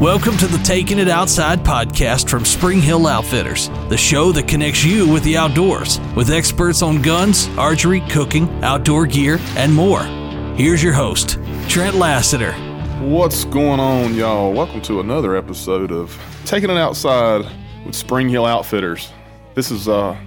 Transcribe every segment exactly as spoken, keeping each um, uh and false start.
Welcome to the Taking It Outside podcast from Spring Hill Outfitters, the show that connects you with the outdoors, with experts on guns, archery, cooking, outdoor gear, and more. Here's your host, Trent Lassiter. What's going on, y'all? Welcome to another episode of Taking It Outside with Spring Hill Outfitters. This is uh,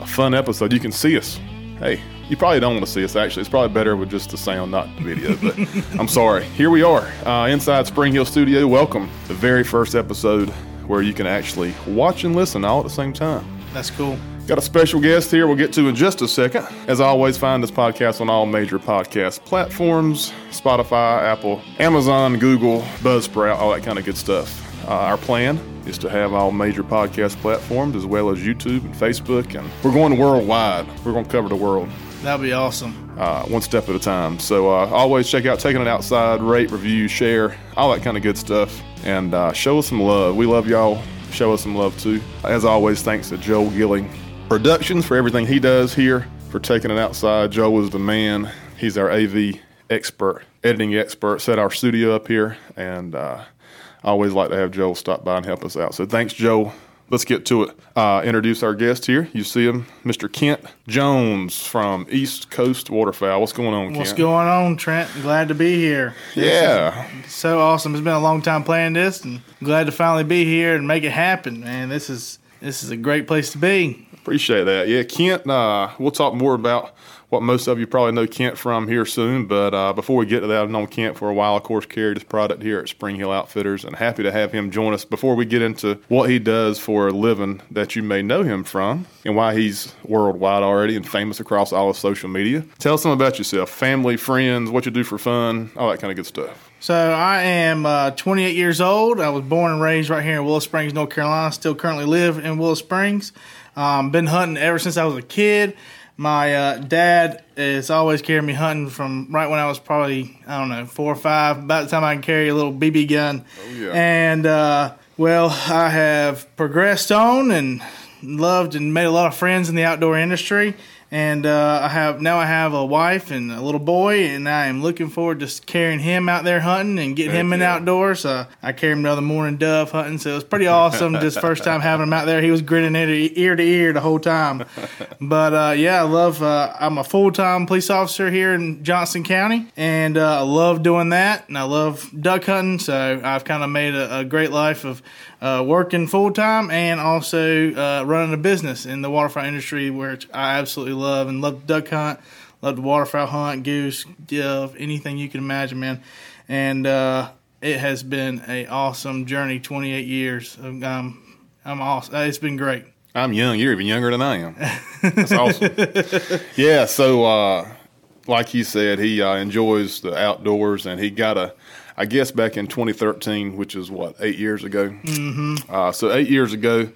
a fun episode. You can see us. Hey, you probably don't want to see us, actually. It's probably better with just the sound, not the video, but I'm sorry. Here we are, uh, inside Spring Hill Studio. Welcome to the very first episode where you can actually watch and listen all at the same time. That's cool. Got a special guest here we'll get to in just a second. As always, find this podcast on all major podcast platforms, Spotify, Apple, Amazon, Google, Buzzsprout, all that kind of good stuff. Uh, our plan is to have all major podcast platforms as well as YouTube and Facebook, and we're going worldwide. We're going to cover the world. That'd be awesome. Uh, one step at a time. So uh, always check out Taking It Outside, rate, review, share, all that kind of good stuff, and uh, show us some love. We love y'all. Show us some love too. As always, thanks to Joel Gilling Productions for everything he does here for Taking It Outside. Joel is the man. He's our A V expert, editing expert, set our studio up here, and uh, I always like to have Joel stop by and help us out. So thanks, Joel. Let's get to it. Uh, introduce our guest here. You see him, Mister Kent Jones from East Coast Waterfowl. What's going on, Kent? What's going on, Trent? Glad to be here. Yeah. So awesome. It's been a long time planning this, and I'm glad to finally be here and make it happen, man. This is this is a great place to be. Appreciate that. Yeah, Kent, uh, we'll talk more about what most of you probably know Kent from here soon, but uh, before we get to that, I've known Kent for a while, of course, carried his product here at Spring Hill Outfitters, and happy to have him join us before we get into what he does for a living that you may know him from and why he's worldwide already and famous across all of social media. Tell us some about yourself, family, friends, what you do for fun, all that kind of good stuff. So I am uh, twenty-eight years old. I was born and raised right here in Willow Springs, North Carolina. Still currently live in Willow Springs. Um, been hunting ever since I was a kid. My uh, dad has always carried me hunting from right when I was probably, I don't know, four or five, about the time I can carry a little B B gun. Oh, yeah. And, uh, well, I have progressed on and loved and made a lot of friends in the outdoor industry. And uh, I have now I have a wife and a little boy, and I am looking forward to carrying him out there hunting and getting Thank him in you. Outdoors. Uh, I carried him the other morning dove hunting, so it was pretty awesome. Just first time having him out there. He was grinning ear to ear the whole time. But, uh, yeah, I love uh, – I'm a full-time police officer here in Johnson County, and uh, I love doing that, and I love duck hunting. So I've kind of made a, a great life of – Uh, working full-time and also uh, running a business in the waterfowl industry, which I absolutely love and love to duck hunt, love to waterfowl hunt, goose, dove, anything you can imagine, man. And uh, it has been an awesome journey, twenty-eight years. Um, I'm awesome. It's been great. I'm young. You're even younger than I am. That's awesome. Yeah, so uh, like he said, he uh, enjoys the outdoors, and he got a – I guess back in twenty thirteen, which is what, eight years ago? Mm-hmm. Uh, so eight years ago,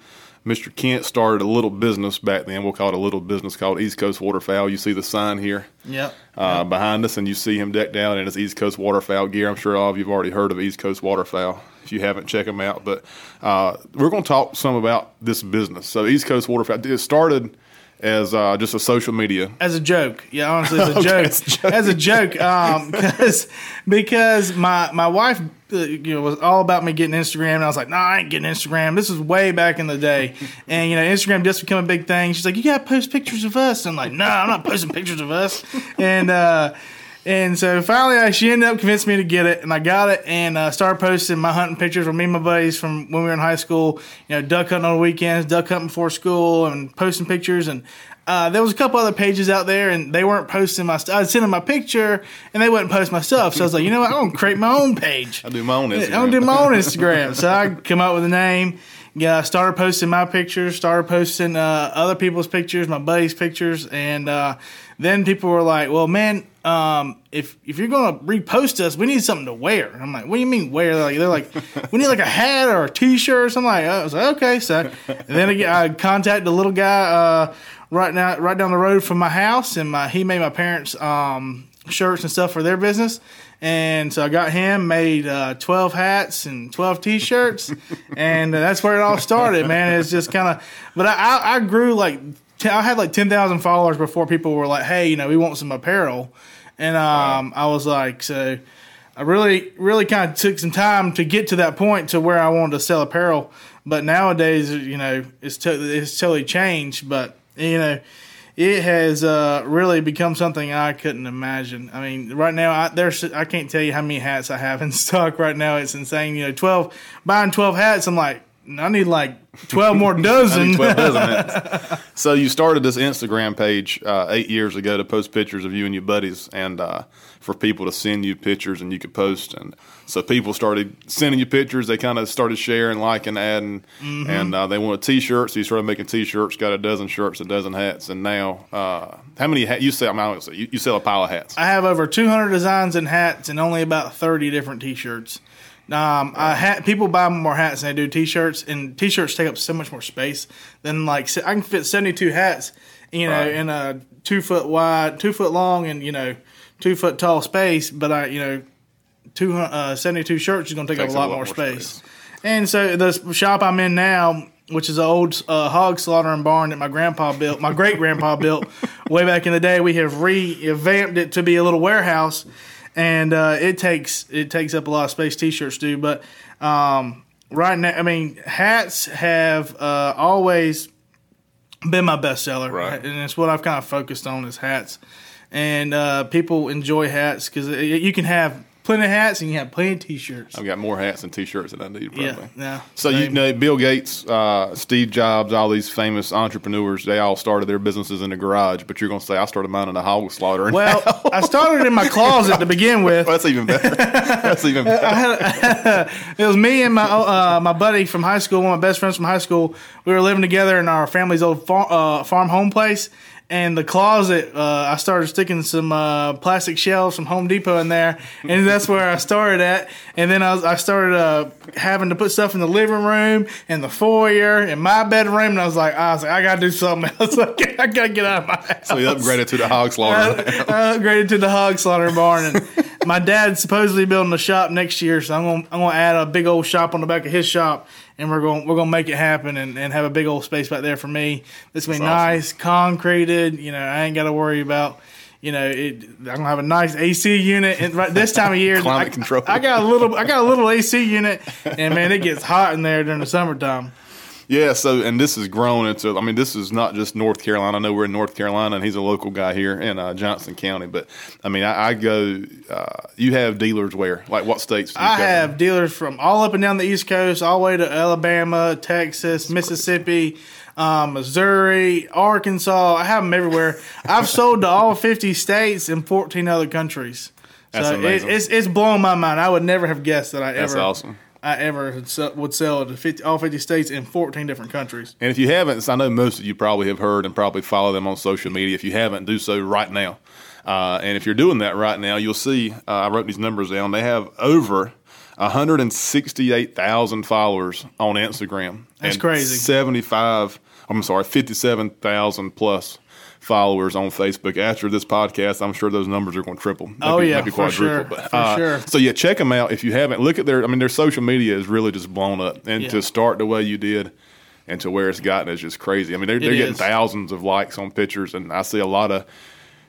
Mister Kent started a little business back then. We'll call it a little business called East Coast Waterfowl. You see the sign here yep. Uh, yep. behind us, and you see him decked out in his East Coast Waterfowl gear. I'm sure all of you have already heard of East Coast Waterfowl. If you haven't, check them out. But uh, we're going to talk some about this business. So East Coast Waterfowl, it started as uh, just a social media. As a joke. Yeah, honestly, as a okay, joke. As a joke. Um, cause, because my, my wife uh, you know, was all about me getting Instagram, and I was like, no, nah, I ain't getting Instagram. This was way back in the day. And, you know, Instagram just became a big thing. She's like, you got to post pictures of us. And I'm like, no, nah, I'm not posting pictures of us. And, uh, and so finally, I, she ended up convincing me to get it, and I got it, and I uh, started posting my hunting pictures with me and my buddies from when we were in high school, you know, duck hunting on the weekends, duck hunting before school, and posting pictures. And uh, there was a couple other pages out there, and they weren't posting my stuff. I'd send them my picture, and they wouldn't post my stuff. So I was like, you know what? I'm going to create my own page. I'll do my own Instagram. I'm going to do my own Instagram. So I come up with a name. Yeah, I started posting my pictures, started posting uh, other people's pictures, my buddies' pictures, and uh, then people were like, well, man, um, if if you're going to repost us, we need something to wear. And I'm like, what do you mean wear? They're like, they're like we need like a hat or a T-shirt or something. Like, I was like, okay. So and then again, I contacted a little guy uh, right now, right down the road from my house, and my, he made my parents um, shirts and stuff for their business. And so I got him, made uh, twelve hats and twelve T-shirts, and uh, that's where it all started, man. It's just kind of – but I, I grew like – I had like ten thousand followers before people were like, hey, you know, we want some apparel. And um, I was like – so I really, really kind of took some time to get to that point to where I wanted to sell apparel. But nowadays, you know, it's, to, it's totally changed. But, you know, it has uh, really become something I couldn't imagine. I mean, right now, I, there's, I can't tell you how many hats I have in stock right now. It's insane. You know, twelve buying twelve hats, I'm like, I need like twelve more dozen. I need twelve dozen hats. So you started this Instagram page uh, eight years ago to post pictures of you and your buddies, and uh, for people to send you pictures and you could post. And so people started sending you pictures. They kind of started sharing, liking, adding, mm-hmm. and uh, they wanted T-shirts. So you started making T-shirts, got a dozen shirts, a dozen hats, and now uh, how many hats you sell? I'm not going to say you, you sell a pile of hats. I have over two hundred designs and hats, and only about thirty different T-shirts. Um, I ha- people buy more hats than they do T-shirts, and T-shirts take up so much more space than like I can fit seventy-two hats, you know, right. in a two foot wide, two foot long, and you know, two foot tall space. But I, you know, two uh, seventy-two shirts is going to take up a lot, a lot more, more space. space. And so the shop I'm in now, which is an old uh, hog slaughtering barn that my grandpa built, my great grandpa built way back in the day, we have revamped it to be a little warehouse. And uh, it takes it takes up a lot of space. T-shirts do, but um, right now, I mean, hats have uh, always been my best seller, right. and it's what I've kind of focused on is hats. And uh, people enjoy hats because you can have plenty of hats and you have plenty of T-shirts. I've got more hats and T-shirts than I need, probably. Yeah, yeah. So you know, Bill Gates, uh, Steve Jobs, all these famous entrepreneurs, they all started their businesses in the garage. But you're going to say I started mine in a hog slaughter. Well, I started in my closet to begin with. Well, that's even better. That's even better. I had, it was me and my uh, my buddy from high school, one of my best friends from high school. We were living together in our family's old farm, uh, farm home place. And the closet, uh, I started sticking some uh, plastic shelves from Home Depot in there, and that's where I started at. And then I, was, I started uh, having to put stuff in the living room and the foyer and my bedroom, and I was like, I, was like, I got to do something else. I got to get out of my house. So you upgraded to the hog slaughter. I, I upgraded to the hog slaughter barn, and my dad's supposedly building a shop next year, so I'm gonna I'm gonna add a big old shop on the back of his shop. And we're going we're going to make it happen and, and have a big old space back there for me. This will be nice, awesome. Concreted. You know, I ain't got to worry about, you know, it, I'm going to have a nice A C unit. And right this time of year, climate I, control. I got a little I got a little A C unit, and man, it gets hot in there during the summertime. Yeah, so and this has grown into. I mean, this is not just North Carolina. I know we're in North Carolina, and he's a local guy here in uh, Johnson County. But I mean, I, I go. Uh, you have dealers where? Like what states? Do you I cover? Have dealers from all up and down the East Coast, all the way to Alabama, Texas, Mississippi, um, Missouri, Arkansas. I have them everywhere. I've sold to all fifty states and fourteen other countries. That's so amazing. It, it's it's blown my mind. I would never have guessed that I ever. That's awesome. I ever would sell to fifty, all fifty states in fourteen different countries. And if you haven't, I know most of you probably have heard and probably follow them on social media. If you haven't, do so right now. Uh, and if you're doing that right now, you'll see, uh, I wrote these numbers down, they have over one hundred sixty-eight thousand followers on Instagram. That's and crazy. seventy-five, I'm sorry, fifty-seven thousand plus followers on Facebook. After this podcast, I'm sure those numbers are going to triple. Maybe, oh, yeah, maybe for sure. But, uh, for sure. So, yeah, check them out if you haven't. Look at their – I mean, their social media is really just blown up. And yeah. to start the way you did and to where it's gotten is just crazy. I mean, they're, they're getting thousands of likes on pictures, and I see a lot of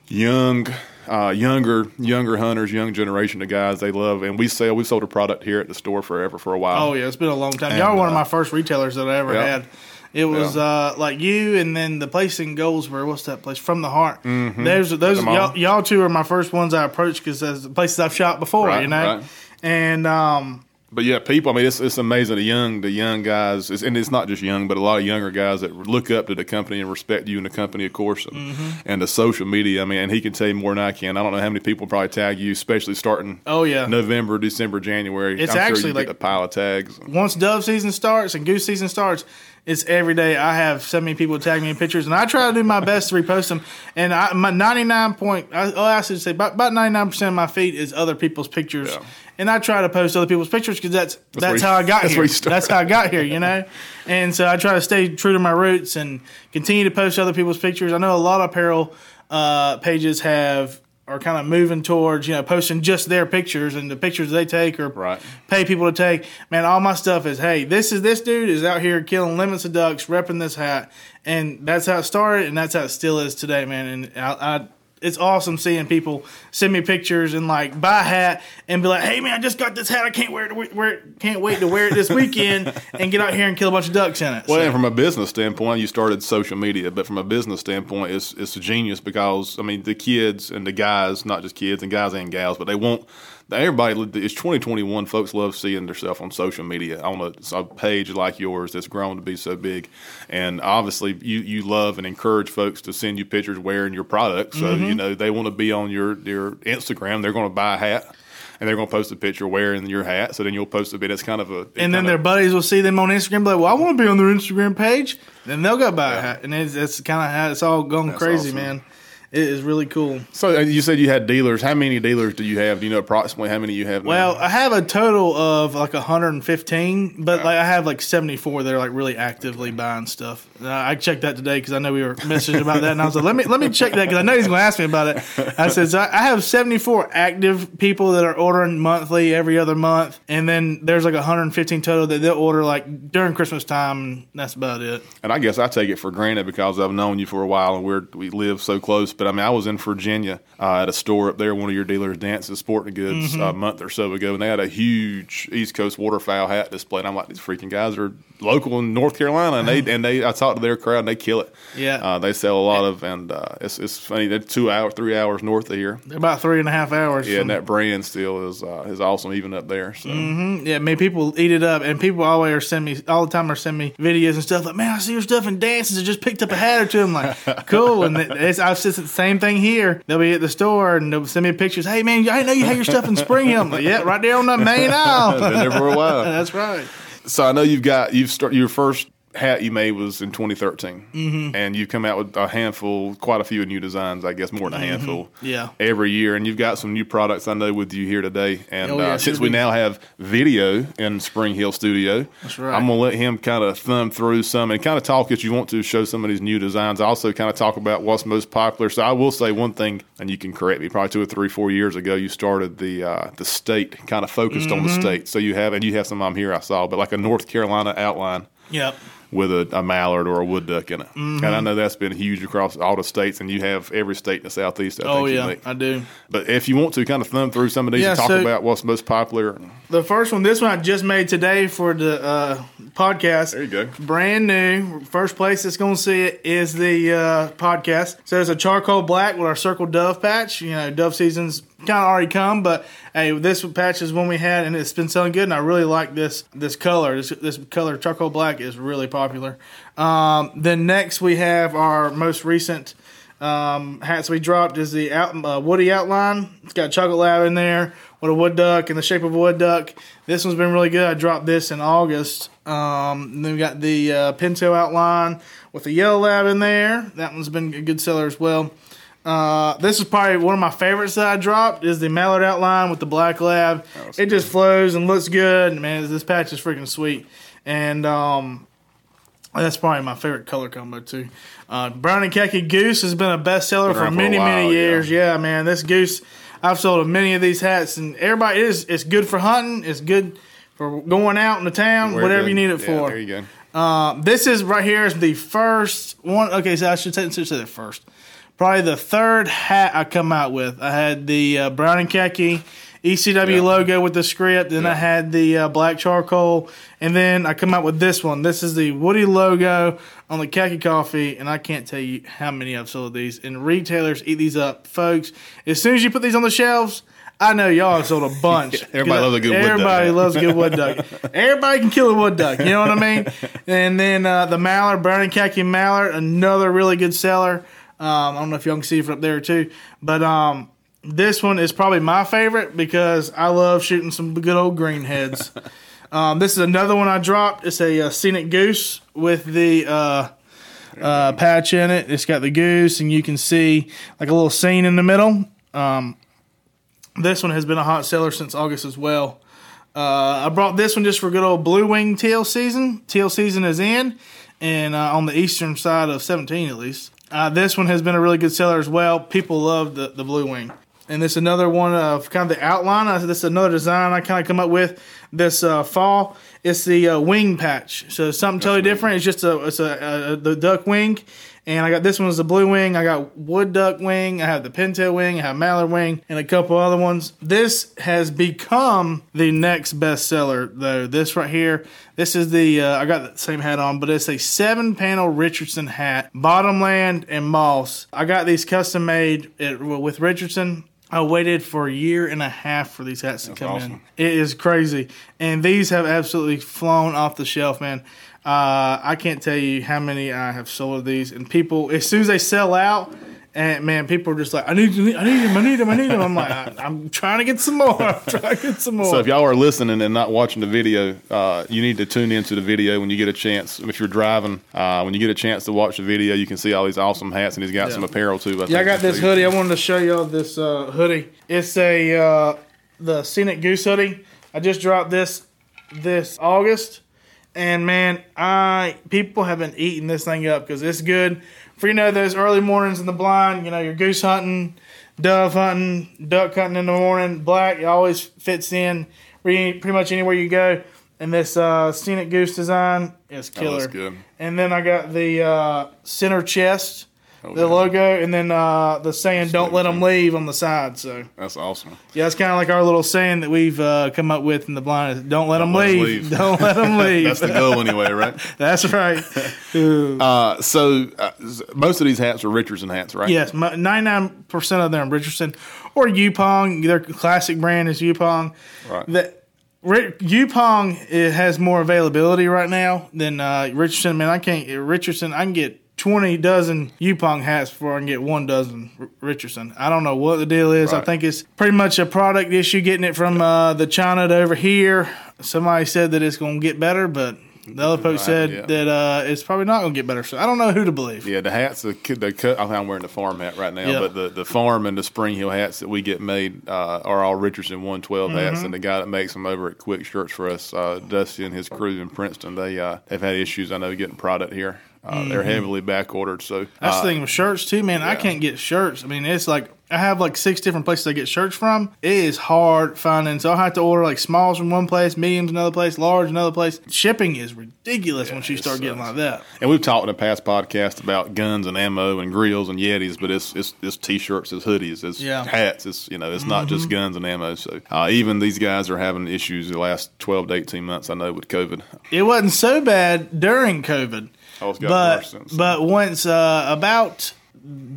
young – Uh, younger, younger hunters, young generation of guys they love, and we sell. We sold a product here at the store forever for a while. Oh yeah, it's been a long time. And, Y'all were one uh, of my first retailers that I ever yeah. had. It was yeah. uh, like you, and then the place in Goldsboro. What's that place? From the Heart. Mm-hmm. There's those. Y'all, y'all two are my first ones I approached because that's the places I've shot before. Right, you know, right. and um. But yeah, people. I mean, it's it's amazing the young the young guys, it's, and it's not just young, but a lot of younger guys that look up to the company and respect you and the company, of course, and, mm-hmm. and the social media. I mean, and he can tell you more than I can. I don't know how many people probably tag you, especially starting. Oh yeah, November, December, January. It's I'm actually sure you like get a pile of tags. Once dove season starts and goose season starts, it's every day. I have so many people tag me in pictures, and I try to do my best to repost them. And I, my ninety nine point, I, oh, I should say about ninety nine percent of my feed is other people's pictures. Yeah. And I try to post other people's pictures because that's that's, that's how I got that's here. That's how I got here, you know. And so I try to stay true to my roots and continue to post other people's pictures. I know a lot of apparel uh, pages have are kind of moving towards, you know, posting just their pictures and the pictures they take or right. pay people to take. Man, all my stuff is, hey, this is this dude is out here killing limits of ducks, repping this hat, and that's how it started, and that's how it still is today, man. And I. I it's awesome seeing people send me pictures and like buy a hat and be like, "Hey man, I just got this hat. I can't wear it. To wear it can't wait to wear it this weekend and get out here and kill a bunch of ducks in it." Well, so. And from a business standpoint, you started social media, but from a business standpoint, it's it's genius because I mean the kids and the guys, not just kids and guys and gals, but they won't. Everybody, it's twenty twenty-one. Folks love seeing themselves on social media on a, a page like yours that's grown to be so big, and obviously you, you love and encourage folks to send you pictures wearing your product. So mm-hmm. you know they want to be on your their Instagram. They're going to buy a hat. And they're going to post a picture wearing your hat. So then you'll post a bit. It's kind of a. And then their of, buddies will see them on Instagram and be like, well, I want to be on their Instagram page. Then they'll go buy yeah. a hat. And it's, it's kind of how it's all going that's crazy, awesome. Man. It is really cool. So you said you had dealers. How many dealers do you have? Do you know approximately how many you have now? Well, I have a total of like one hundred fifteen, but okay. like I have like seventy-four that are like really actively okay. buying stuff. Uh, I checked that today because I know we were messaging about that, and I was like, let me let me check that because I know he's going to ask me about it. I said, so I have seventy-four active people that are ordering monthly, every other month, and then there's like one hundred fifteen total that they'll order like during Christmas time, and that's about it. And I guess I take it for granted because I've known you for a while, and we're, we live so close. But I mean, I was in Virginia uh, at a store up there, one of your dealers, Dances Sporting Goods, mm-hmm. a month or so ago, and they had a huge East Coast Waterfowl hat display. And I'm like, these freaking guys are local in North Carolina, and they and they I talked to their crowd, and they kill it. Yeah, uh, they sell a lot of, and uh, it's it's funny. They're two hours, three hours north of here. They're about three and a half hours. Yeah, from... and that brand still is uh, is awesome, even up there. So mm-hmm. yeah, I mean, people eat it up, and people always are send me all the time are sending me videos and stuff like, man, I see your stuff in Dances. I just picked up a hat or two. I'm like, cool, and it's I've seen. Same thing here. They'll be at the store and they'll send me pictures. Hey man, I know you had your stuff in Spring Hill. Like, yeah, right there on that main aisle. Been there for a while. That's right. So I know you've got you've start your first hat you made was in twenty thirteen, mm-hmm. and you've come out with a handful, quite a few new designs, I guess, more than a handful, mm-hmm. yeah, every year. And you've got some new products I know with you here today. And oh, yeah, uh, since we now have video in Spring Hill Studio, that's right. I'm gonna let him kind of thumb through some and kind of talk if you want to show some of these new designs. I also kind of talk about what's most popular. So I will say one thing, and you can correct me. Probably two or three, four years ago, you started the uh, the state, kind of focused mm-hmm. on the state. So you have, and you have some I'm here I saw, but like a North Carolina outline. Yep. With a, a mallard or a wood duck in it. Mm-hmm. And I know that's been huge across all the states, and you have every state in the Southeast, I think. Oh, yeah, you make. I do. But if you want to kind of thumb through some of these yeah, and talk so about what's most popular. The first one, this one I just made today for the uh, podcast. There you go. Brand new. First place that's going to see it is the uh, podcast. So it's a charcoal black with our circle dove patch. You know, dove season's kind of already come, but hey, this patch is one we had, and it's been selling good, and I really like this this color. This this color, charcoal black, is really popular. Um, then next we have our most recent um, hats we dropped is the out, uh, Woody Outline. It's got chocolate lab in there with a wood duck and the shape of a wood duck. This one's been really good. I dropped this in August. Um, then we got the uh, Pinto Outline with the yellow lab in there. That one's been a good seller as well. Uh, this is probably one of my favorites that I dropped is the mallard outline with the black lab. It good. Just flows and looks good. Man, this patch is freaking sweet. And um, that's probably my favorite color combo too. Uh, Brown and Khaki Goose has been a bestseller for many, for while, many years. Yeah. yeah, man, this goose, I've sold many of these hats. And everybody, it is, it's good for hunting. It's good for going out in the town, We're whatever good. You need it yeah, for. There you go. Uh, this is right here is the first one. Okay, so I should say that first. Probably the third hat I come out with. I had the uh, brown and khaki E C W yeah. logo with the script. Then yeah. I had the uh, black charcoal. And then I come out with this one. This is the Woody logo on the khaki coffee. And I can't tell you how many I've sold these. And retailers eat these up. Folks, as soon as you put these on the shelves, I know y'all have sold a bunch. Everybody loves a good wood duck. Everybody loves a good wood duck. Everybody can kill a wood duck. You know what I mean? And then uh, the mallard, brown and khaki mallard, another really good seller. Um, I don't know if y'all can see it from up there too, but um, this one is probably my favorite because I love shooting some good old greenheads. um, this is another one I dropped. It's a, a scenic goose with the uh, uh, patch in it. It's got the goose, and you can see like a little scene in the middle. Um, this one has been a hot seller since August as well. Uh, I brought this one just for good old blue wing teal season. Teal season is in, and uh, on the eastern side of seventeen at least. Uh, this one has been a really good seller as well. People love the, the blue wing. And this is another one of kind of the outline. I, this is another design I kind of come up with this uh, fall. It's the uh, wing patch. So it's something totally different. It's just a, it's a, a, the duck wing. And I got this one is the blue wing. I got wood duck wing. I have the pintail wing. I have mallard wing and a couple other ones. This has become the next bestseller, though. This right here, this is the, uh, I got the same hat on, but it's a seven-panel Richardson hat, Bottomland and Moss. I got these custom made at, with Richardson. I waited for a year and a half for these hats That's to come awesome. in. It is crazy. And these have absolutely flown off the shelf, man. Uh, I can't tell you how many I have sold of these. And people, as soon as they sell out, and man, people are just like, I need them, I need them, I need them, I need them. I'm like, I, I'm trying to get some more. I'm trying to get some more. So if y'all are listening and not watching the video, uh, you need to tune into the video when you get a chance. If you're driving, uh, when you get a chance to watch the video, you can see all these awesome hats, and he's got yeah. some apparel too. I yeah, think I got this too. hoodie. I wanted to show y'all this uh, hoodie. It's a uh, the Scenic Goose hoodie. I just dropped this this August, and man, I people have been eating this thing up because it's good. For, you know, those early mornings in the blind, you know, you're goose hunting, dove hunting, duck hunting in the morning. Black, it always fits in pretty much anywhere you go. And this uh, Scenic Goose design is killer. Oh, that's good. And then I got the uh, center chest, oh, the yeah. logo, and then uh, the saying, that's don't let them leave on the side. So that's awesome. Yeah, it's kind of like our little saying that we've uh, come up with in the blind. Is, don't let don't them let leave. leave. Don't let them leave. That's the goal anyway, right? That's right. uh, so uh, most of these hats are Richardson hats, right? Yes, ninety-nine percent of them are Richardson. Or Yupong. Their classic brand is Yupong. Right. The, Yupong it has more availability right now than uh, Richardson. Man, I can't – Richardson, I can get – twenty dozen Yupong hats before I can get one dozen R- Richardson. I don't know what the deal is. Right. I think it's pretty much a product issue getting it from uh, the China to over here. Somebody said that it's going to get better, but the other folks said yeah. that uh, it's probably not going to get better. So I don't know who to believe. Yeah, the hats, the, the cut, I'm wearing the farm hat right now, yeah. but the, the farm and the Spring Hill hats that we get made uh, are all Richardson one twelve mm-hmm. hats, and the guy that makes them over at Quick Shirts for us, uh, Dusty and his crew in Princeton, they, uh, they've had issues, I know, getting product here. Uh, mm-hmm. They're heavily back ordered. So that's uh, the thing with shirts too, man. Yeah. I can't get shirts. I mean, it's like I have like six different places I get shirts from. It is hard finding, so I have to order like smalls from one place, mediums another place, large another place. Shipping is ridiculous yeah, once you start sucks. getting like that. And we've talked in a past podcast about guns and ammo and grills and Yetis, but it's it's, it's t-shirts, it's hoodies, it's yeah. hats. It's you know, it's mm-hmm. not just guns and ammo. So uh, even these guys are having issues the last twelve to eighteen months. I know with COVID, it wasn't so bad during COVID. But, but once uh, about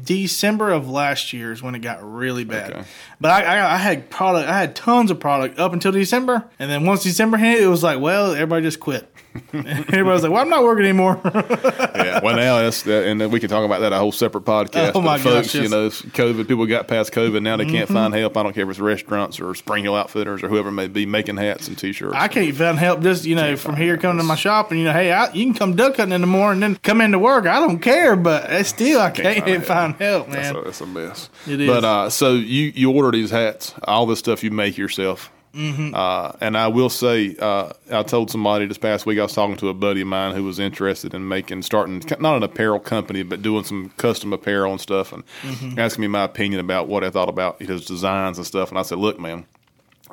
December of last year is when it got really bad. Okay. But I, I, I had product, I had tons of product up until December, and then once December hit, it was like, well, everybody just quit. Everybody was like, well, I'm not working anymore. yeah, well, now that's that, and we can talk about that a whole separate podcast. Oh, my but folks, gosh, yes. you know, COVID, people got past COVID. Now they can't mm-hmm. find help. I don't care if it's restaurants or Spring Hill Outfitters or whoever it may be making hats and t-shirts. I can't find help just, you know, from here coming to my shop and, you know, hey, I, you can come duck hunting in the morning and then come into work. I don't care, but it's still, I can't, can't find, find help, help man. That's a, that's a mess. It is. But uh, so you, you order these hats, all this stuff you make yourself. Mm-hmm. Uh, and I will say, uh, I told somebody this past week, I was talking to a buddy of mine who was interested in making, starting, not an apparel company, but doing some custom apparel and stuff, and mm-hmm. asking me my opinion about what I thought about his designs and stuff. And I said, look, man,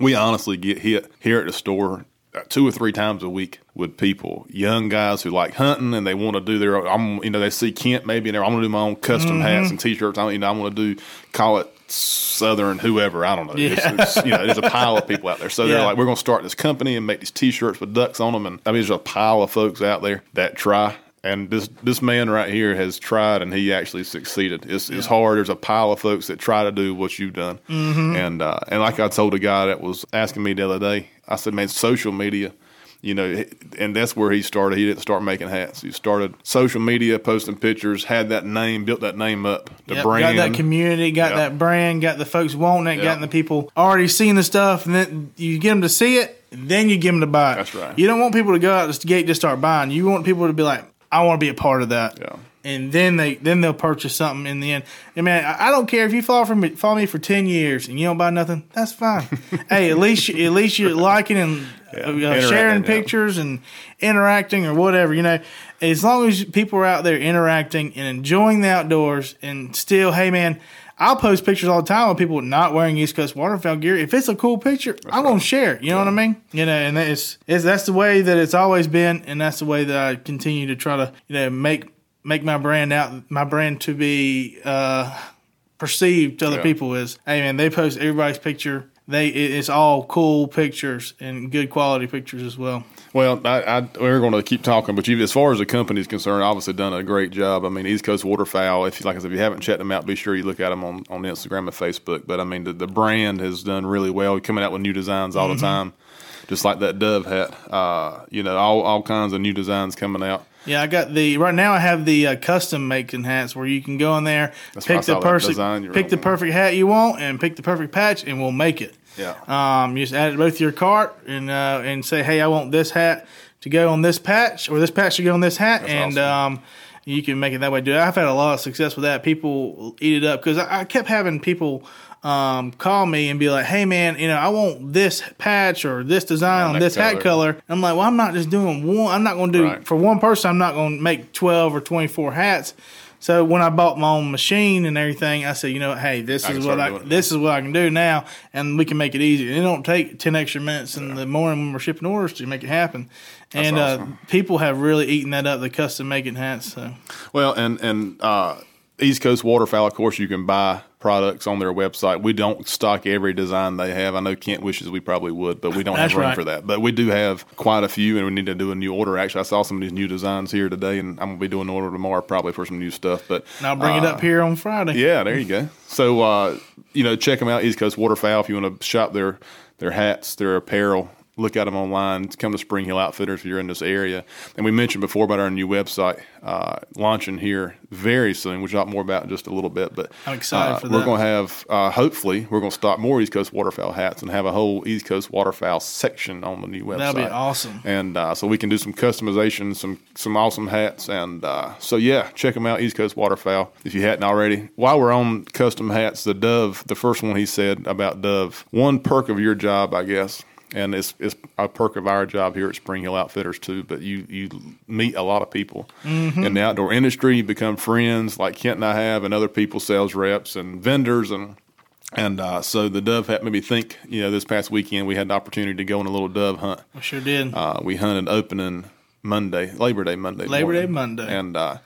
we honestly get hit here at the store two or three times a week with people, young guys who like hunting and they want to do their own, I'm, you know, they see Kent maybe, and they're, I'm going to do my own custom mm-hmm. hats and t-shirts. I, you know, I'm going to do, call it Southern whoever, I don't know. Yeah. It's, it's, you know, there's a pile of people out there. So yeah. they're like, we're going to start this company and make these t-shirts with ducks on them. And I mean, there's a pile of folks out there that try. And this this man right here has tried, and he actually succeeded. It's yeah. it's hard. There's a pile of folks that try to do what you've done. Mm-hmm. And uh, and like I told a guy that was asking me the other day, I said, man, social media. You know, and that's where he started. He didn't start making hats. He started social media, posting pictures, had that name, built that name up, the yep, brand. Got that community, got yep. that brand, got the folks wanting it, yep. got the people already seeing the stuff, and then you get them to see it, then you get them to buy it. That's right. You don't want people to go out the gate and just start buying. You want people to be like, I want to be a part of that. Yeah. And then they then they'll purchase something in the end. I mean, I don't care if you follow from follow me for ten years and you don't buy nothing. That's fine. Hey, at least you, at least you're liking and yeah, uh, sharing pictures yeah. and interacting or whatever. You know, as long as people are out there interacting and enjoying the outdoors, and still, hey man, I'll post pictures all the time of people not wearing East Coast Waterfowl gear. If it's a cool picture, that's I'm right. gonna share it. You yeah. know what I mean? You know, and it's, it's that's the way that it's always been, and that's the way that I continue to try to you know make. make my brand out, my brand to be uh, perceived to other yeah. people is, hey man, they post everybody's picture. They it's all cool pictures and good quality pictures as well. Well, I, I, we're going to keep talking, but you, as far as the company is concerned, obviously done a great job. I mean, East Coast Waterfowl, if you, like I said, if you haven't checked them out, be sure you look at them on, on Instagram and Facebook. But, I mean, the, the brand has done really well, coming out with new designs all mm-hmm. the time, just like that dove hat. Uh, you know, all, all kinds of new designs coming out. Yeah, I got the – right now I have the uh, custom-making hats where you can go in there, That's pick the perfect pick the perfect hat you want and pick the perfect patch, and we'll make it. Yeah. Um, you just add it both to your cart and uh, and say, hey, I want this hat to go on this patch or this patch to go on this hat. That's and awesome. um, you can make it that way. Dude, I've had a lot of success with that. People eat it up because I, I kept having people um, call me and be like, hey, man, you know, I want this patch or this design yeah, on this color. hat color. And I'm like, well, I'm not just doing one. I'm not going to do right. for one person. I'm not going to make twelve or twenty-four hats. So when I bought my own machine and everything, I said, you know, hey, this is what I this is what I can do now, and we can make it easy. It don't take ten extra minutes in yeah. the morning when we're shipping orders to make it happen. That's and awesome. uh, people have really eaten that up, the custom making hats. So well, and and uh, East Coast Waterfowl, of course, you can buy products on their website. We don't stock every design they have. I know Kent wishes we probably would, but we don't have room right. for that. But we do have quite a few, and we need to do a new order. Actually, I saw some of these new designs here today, and I'm going to be doing an order tomorrow probably for some new stuff. But and I'll bring uh, it up here on Friday. Yeah, there you go. So, uh, you know, check them out, East Coast Waterfowl. If you want to shop their, their hats, their apparel, look at them online. Come to Spring Hill Outfitters if you're in this area. And we mentioned before about our new website uh, launching here very soon, which I'll talk more about in just a little bit. But I'm excited uh, for that. We're going to have, uh, hopefully, we're going to stock more East Coast Waterfowl hats and have a whole East Coast Waterfowl section on the new website. That'll be awesome. And uh, so we can do some customization, some some awesome hats. And uh, so, yeah, check them out, East Coast Waterfowl, if you hadn't already. While we're on custom hats, the dove, the first one he said about dove, one perk of your job, I guess, and it's it's a perk of our job here at Spring Hill Outfitters too, but you, you meet a lot of people mm-hmm. in the outdoor industry. You become friends like Kent and I have, and other people, sales reps and vendors. And and uh, so the dove hat made me think, you know, this past weekend we had the opportunity to go on a little dove hunt. We sure did. Uh, we hunted opening Monday, Labor Day Monday. Labor morning. Day Monday. And uh,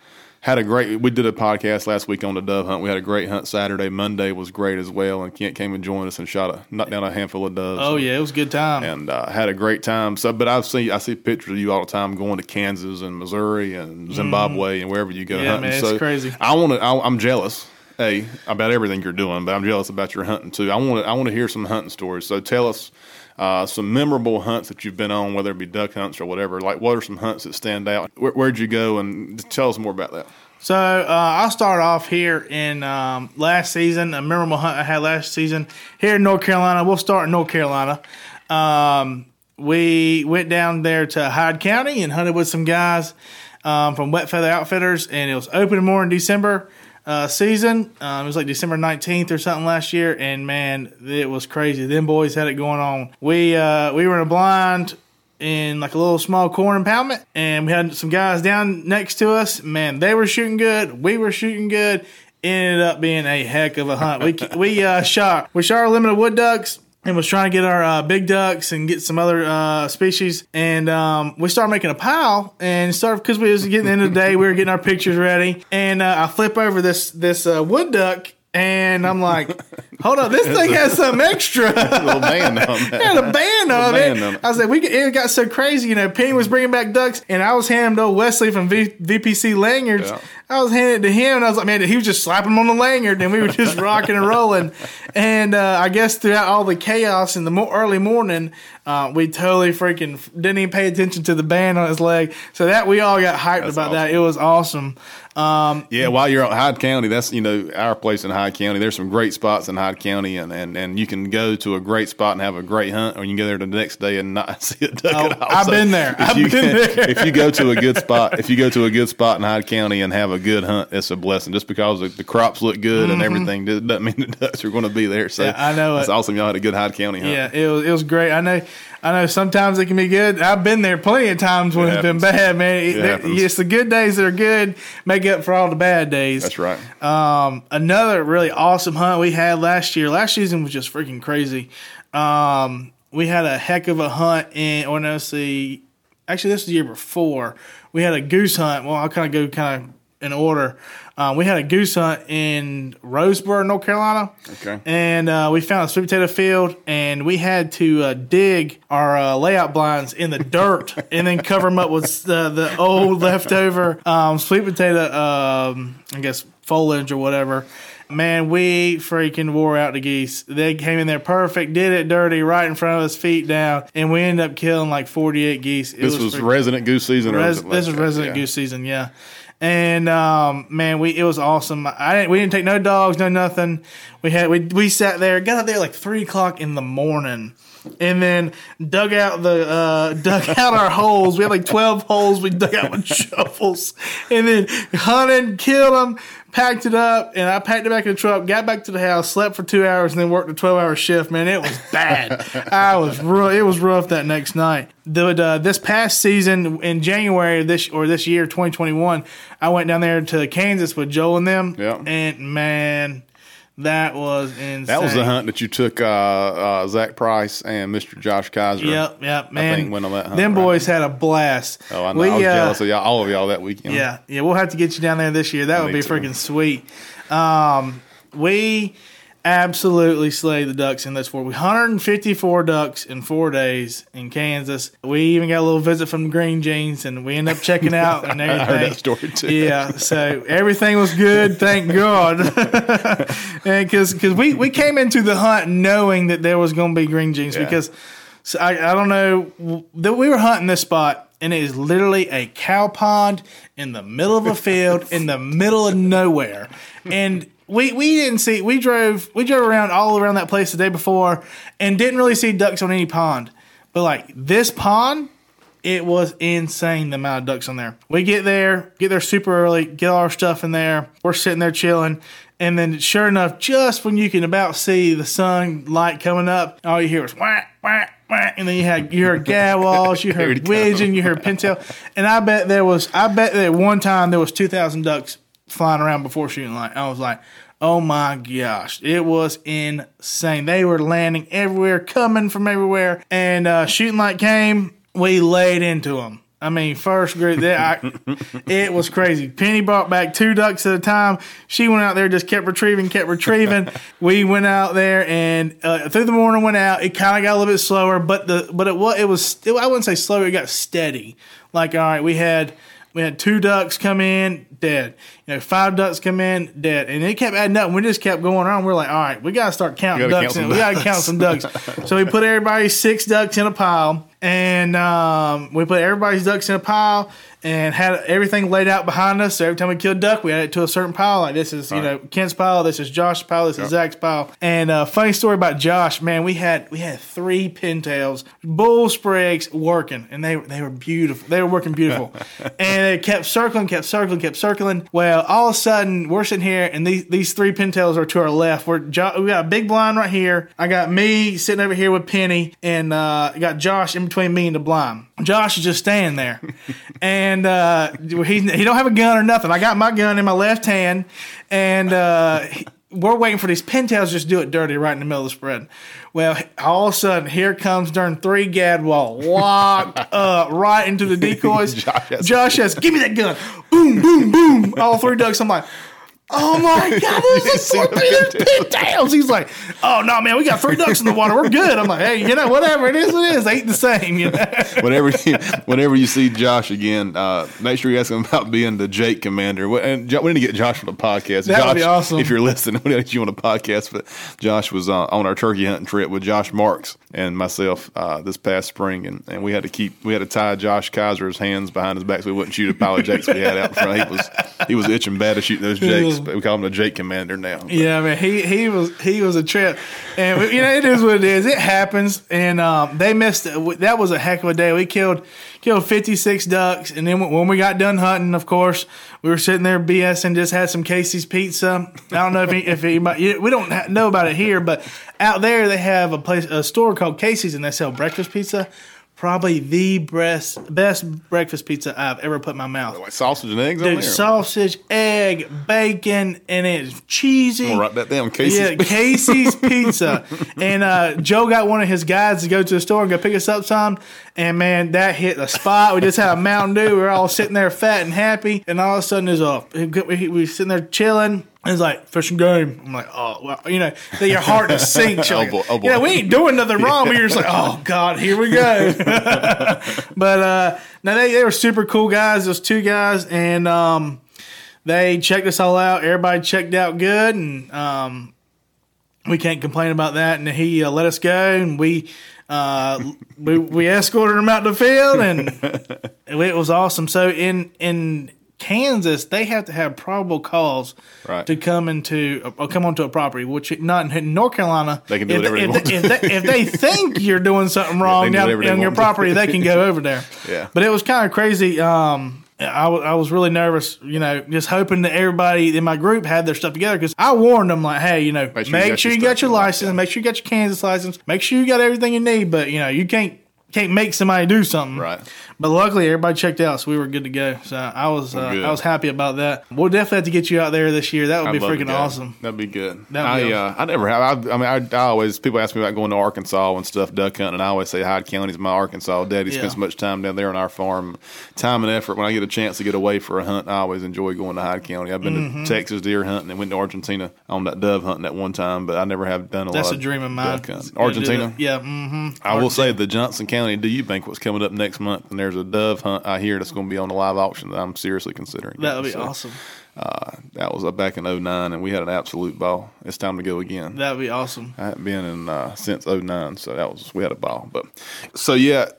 had a great – we did a podcast last week on the dove hunt. We had a great hunt Saturday. Monday was great as well, and Kent came and joined us and shot a – knocked down a handful of doves. Oh, and, yeah, it was a good time. And uh, had a great time. So, But I see I see pictures of you all the time going to Kansas and Missouri and Zimbabwe mm. and wherever you go yeah, hunting. Yeah, man, it's so crazy. I wanna, I, I'm jealous, A, about everything you're doing, but I'm jealous about your hunting too. I want to I wanna hear some hunting stories. So tell us uh, some memorable hunts that you've been on, whether it be duck hunts or whatever. Like, what are some hunts that stand out? Where, where'd you go? And tell us more about that. So uh, I'll start off here in um, last season, a memorable hunt I had last season here in North Carolina. We'll start in North Carolina. Um, we went down there to Hyde County and hunted with some guys um, from Wet Feather Outfitters, and it was opening more in December. Uh, season. Um, it was like December nineteenth or something last year, and man, it was crazy. Them boys had it going on. We uh, we were in a blind in like a little small corn impoundment, and we had some guys down next to us. Man, they were shooting good. We were shooting good. Ended up being a heck of a hunt. We we uh, shot we shot our limited wood ducks and was trying to get our uh, big ducks and get some other uh, species. And um, we started making a pile and started, because we was getting the end of the day, we were getting our pictures ready. And uh, I flip over this this uh, wood duck, and I'm like, hold up, this thing has some extra. A little band on it. Had a band on it. I was like, we could, it got so crazy. You know, Penny was bringing back ducks, and I was handing to old Wesley from v, V P C Lanyards. Yeah. I was handing it to him, and I was like, man, he was just slapping them on the lanyard, and we were just rocking and rolling. And uh, I guess throughout all the chaos in the mo- early morning, uh, we totally freaking didn't even pay attention to the band on his leg. So that we all got hyped that's about awesome. That. It was awesome. Um, yeah, while you're at Hyde County, that's, you know, our place in Hyde County. There's some great spots in Hyde County, and, and, and you can go to a great spot and have a great hunt, or you can go there the next day and not see a duck oh, at all. I've so been there. I've been can, there. If you go to a good spot, if you go to a good spot in Hyde County and have a good hunt, it's a blessing. Just because the, the crops look good mm-hmm. and everything doesn't mean the ducks are going to be there. So yeah, I know it's awesome. Y'all had a good Hyde County hunt. Yeah, it was it was great. I know. I know sometimes it can be good. I've been there plenty of times when it it's happens. Been bad, man. It, it it, it's the good days that are good make up for all the bad days. That's right. Um, another really awesome hunt we had last year. Last season was just freaking crazy. Um, we had a heck of a hunt in, or no, see, actually this was the year before. We had a goose hunt. Well, I'll kind of go kind of an order. Uh, we had a goose hunt in Roseboro, North Carolina. Okay. And uh, we found a sweet potato field, and we had to uh, dig our uh, layout blinds in the dirt and then cover them up with uh, the old leftover um, sweet potato, um, I guess, foliage or whatever. Man, we freaking wore out the geese. They came in there perfect, did it dirty right in front of us, feet down, and we ended up killing like forty-eight geese. It this was, was resident goose season. Res- or was this was resident yeah. goose season, yeah. And um, man, we it was awesome. I didn't, we didn't take no dogs, no nothing. We had we we sat there, got out there like three o'clock in the morning. And then dug out the uh, dug out our holes. We had like twelve holes. We dug out with shovels, and then hunted, killed them, packed it up, and I packed it back in the truck. Got back to the house, slept for two hours, and then worked a twelve-hour shift. Man, it was bad. I was real. It was rough that next night. The, uh, this past season in January this or this year, twenty twenty-one, I went down there to Kansas with Joel and them. Yeah. And man. That was insane. That was the hunt that you took uh, uh, Zach Price and Mister Josh Kaiser. Yep, yep, man. I think went on that hunt. Them boys right? had a blast. Oh, I know. We, I was uh, jealous of y'all, all of y'all that weekend. Yeah, yeah. We'll have to get you down there this year. That Me would be too. freaking sweet. Um, we absolutely slayed the ducks in this four. We one hundred fifty-four ducks in four days in Kansas. We even got a little visit from Green Jeans, and we ended up checking out and everything. I heard that story too. Yeah, so everything was good, thank God. Because we, we came into the hunt knowing that there was going to be Green Jeans yeah. because so I, I don't know that we were hunting this spot. And it is literally a cow pond in the middle of a field in the middle of nowhere. And we we didn't see we drove we drove around all around that place the day before and didn't really see ducks on any pond. But like this pond, it was insane the amount of ducks on there. We get there, get there super early, get all our stuff in there. We're sitting there chilling. And then sure enough, just when you can about see the sunlight coming up, all you hear is whack, whack. And then you had you heard gadwalls, you heard widgeon, you heard pintail, and I bet there was I bet that one time there was two thousand ducks flying around before shooting light. I was like, oh my gosh, it was insane. They were landing everywhere, coming from everywhere, and uh, shooting light came. We laid into them. I mean, first group, that I, it was crazy. Penny brought back two ducks at a time. She went out there, just kept retrieving, kept retrieving. We went out there and uh, through the morning went out. It kind of got a little bit slower, but the but it was it was it, I wouldn't say slow. It got steady. Like all right, we had we had two ducks come in dead. You know, five ducks come in dead, and it kept adding up. We just kept going around. We're like, all right, we gotta start counting ducks. We gotta count some ducks. So we put everybody's six ducks in a pile. And um, we put everybody's ducks in a pile and had everything laid out behind us. So every time we killed a duck, we had it to a certain pile. Like this is, you right. know, Kent's pile. This is Josh's pile. This yep. is Zach's pile. And uh, funny story about Josh, man, we had we had three pintails, bull sprigs working, and they they were beautiful. They were working beautiful, and they kept circling, kept circling, kept circling. Well, all of a sudden we're sitting here, and these these three pintails are to our left. We're jo- we got a big blind right here. I got me sitting over here with Penny, and uh, got Josh in between me and the blind. Josh is just standing there, and uh, he he don't have a gun or nothing. I got my gun in my left hand, and uh, he, we're waiting for these pintails to just do it dirty right in the middle of the spread. Well, all of a sudden, here comes darn three gadwall, locked up right into the decoys. Josh has, Josh has give me that gun. Boom, boom, boom. All three ducks. I'm like, oh my God, there's like three pintails. He's like, oh no, man, we got three ducks in the water. We're good. I'm like, hey, you know, whatever it is, it is. They eat the same, you know. Whenever you, whenever you see Josh again, uh, make sure you ask him about being the Jake commander. And we need to get Josh on the podcast. That Josh, would be awesome. If you're listening, we need you on the podcast. But Josh was uh, on our turkey hunting trip with Josh Marks and myself uh, this past spring, and, and we had to keep we had to tie Josh Kaiser's hands behind his back so we wouldn't shoot a pile of jakes we had out in front. He was he was itching bad to shoot those jakes. But we call him the Jake Commander now. But. Yeah, man, he he was he was a trip, and you know it is what it is. It happens, and um, they missed. That was a heck of a day. We killed killed fifty-six ducks, and then when we got done hunting, of course, we were sitting there BSing, just had some Casey's Pizza. I don't know if he, if anybody, we don't know about it here, but out there they have a place a store called Casey's, and they sell breakfast pizza. probably the best, best breakfast pizza I've ever put in my mouth. Like sausage and eggs Dude, on there? Sausage, egg, bacon, and it's cheesy. I'm going to write that down. Casey's yeah, Pizza. Casey's Pizza. And uh, Joe got one of his guys to go to the store and go pick us up some. And, man, that hit the spot. We just had a Mountain Dew. We were all sitting there fat and happy. And all of a sudden, it was off. We were sitting there chilling. It's like, fish and game. I'm like, oh, well, you know, that your heart just sinks. Like, oh, boy, oh, boy. Yeah, we ain't doing nothing wrong. But you're just like, oh, God, here we go. But, uh, no, they, they were super cool guys, those two guys. And um, they checked us all out. Everybody checked out good. And um, we can't complain about that. And he uh, let us go. And we uh, we, we escorted him out to the field. And it was awesome. So, in in – Kansas, they have to have probable cause right. to come into or come onto a property, which not in North Carolina. They can do if, whatever they want. If, if, they, if they think you're doing something wrong yeah, now, on your property, they can go over there. Yeah. But it was kind of crazy. Um, I, w- I was really nervous, you know, just hoping that everybody in my group had their stuff together because I warned them, like, hey, you know, make sure make you got sure your, you got your license, yeah. make sure you got your Kansas license, make sure you got everything you need, but, you know, you can't. Can't make somebody do something, right? But luckily, everybody checked out, so we were good to go. So I was, uh, I was happy about that. We'll definitely have to get you out there this year. That would I'd be freaking awesome. That'd be good. That'd I, be awesome. uh, I never have. I, I mean, I, I always people ask me about going to Arkansas and stuff, duck hunting. And I always say Hyde County's my Arkansas. Daddy yeah. spends much time down there on our farm, time and effort. When I get a chance to get away for a hunt, I always enjoy going to Hyde County. I've been mm-hmm. to Texas deer hunting and went to Argentina on that dove hunting at one time, but I never have done a That's lot. That's a dream of mine. Duck hunting. Argentina, yeah. Mm-hmm. I will say the Johnson County. Do you think what's coming up next month? And there's a dove hunt I hear that's going to be on the live auction that I'm seriously considering. That would be so, awesome. Uh, that was back in oh nine, and we had an absolute ball. It's time to go again. That would be awesome. I haven't been in uh, since oh nine, so that was we had a ball. But so yeah,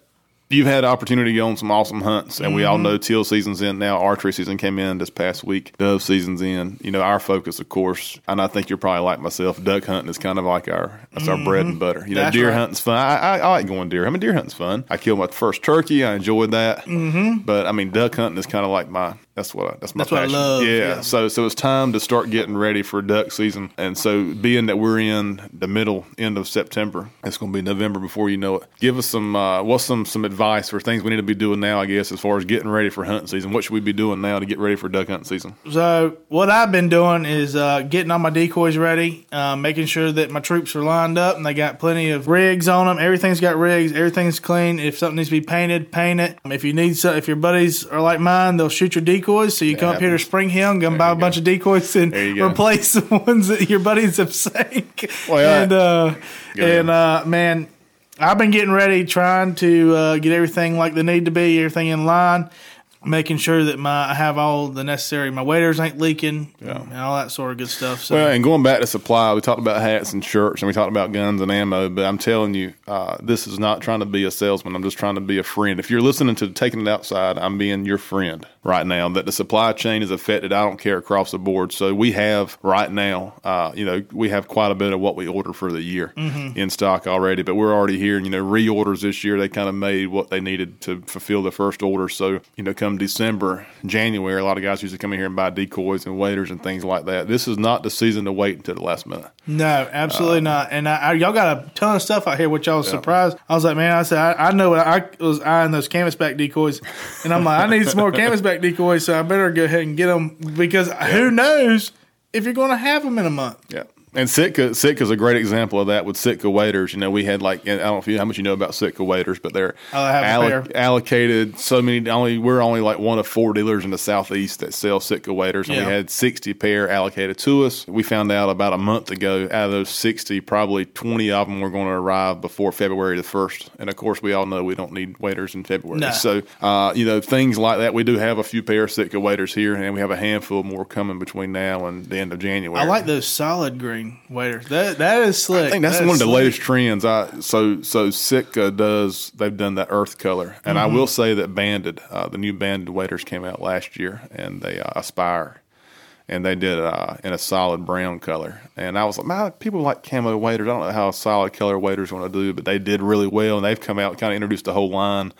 you've had the opportunity to go on some awesome hunts, and mm-hmm. we all know teal season's in now. Archery season came in this past week. Dove season's in. You know, our focus, of course, and I think you're probably like myself, duck hunting is kind of like our that's mm-hmm. our bread and butter. You know, that's deer right. hunting's fun. I, I, I like going deer. I mean, deer hunting's fun. I killed my first turkey. I enjoyed that. Mm-hmm. But I mean, duck hunting is kind of like my that's what I, that's my that's passion. What I love. Yeah. yeah. So so it's time to start getting ready for duck season, and so being that we're in the middle end of September, it's going to be November before you know it. Give us some uh, what's some some advice. Advice for things we need to be doing now, I guess, as far as getting ready for hunting season. What should we be doing now to get ready for duck hunting season? So what I've been doing is uh, getting all my decoys ready, uh, making sure that my troops are lined up and they got plenty of rigs on them. Everything's got rigs. Everything's clean. If something needs to be painted, paint it. If you need some, if your buddies are like mine, they'll shoot your decoys. So you that come happens. Up here to Spring Hill and go and buy a go. bunch of decoys and replace the ones that your buddies have sank. Well, yeah. And, uh, and uh, man... I've been getting ready, trying to uh, get everything like they need to be, everything in line, making sure that my I have all the necessary, my waders ain't leaking, yeah. and all that sort of good stuff. So. Well, and going back to supply, we talked about hats and shirts, and we talked about guns and ammo, but I'm telling you, uh, this is not trying to be a salesman. I'm just trying to be a friend. If you're listening to Taking It Outside, I'm being your friend right now, that the supply chain is affected. I don't care across the board. So we have right now, uh, you know, we have quite a bit of what we order for the year mm-hmm. in stock already, but we're already here. And, you know, reorders this year, they kind of made what they needed to fulfill the first order. So, you know, come December, January, a lot of guys used to come in here and buy decoys and waders and things like that. This is not the season to wait until the last minute. No, absolutely uh, not. And I, I, y'all got a ton of stuff out here, which I was yeah. surprised. I was like, man, I said, I, I know what I, I was eyeing those canvasback decoys. And I'm like, I need some more canvasback decoys, so I better go ahead and get them because yeah. who knows if you're going to have them in a month. Yeah. And Sitka, Sitka's a great example of that with Sitka waders. You know, we had like, I don't know how much you know about Sitka waders, but they're alloc- allocated so many. Only We're only like one of four dealers in the Southeast that sell Sitka waders. And yeah. we had sixty pair allocated to us. We found out about a month ago, out of those sixty, probably twenty of them were going to arrive before February the first. And of course, we all know we don't need waders in February. No. So, uh, you know, things like that. We do have a few pair of Sitka waders here, and we have a handful more coming between now and the end of January. I like those solid green. Waiters. That that is slick. I think that's that one of the slick. latest trends. I so so Sitka does. They've done that earth color, and mm-hmm. I will say that Banded, uh, the new Banded waiters came out last year, and they uh, Aspire. and they did uh, in a solid brown color. And I was like, man, people like camo waders. I don't know how solid color waders want to do, but they did really well. And they've come out, kind of introduced the whole line.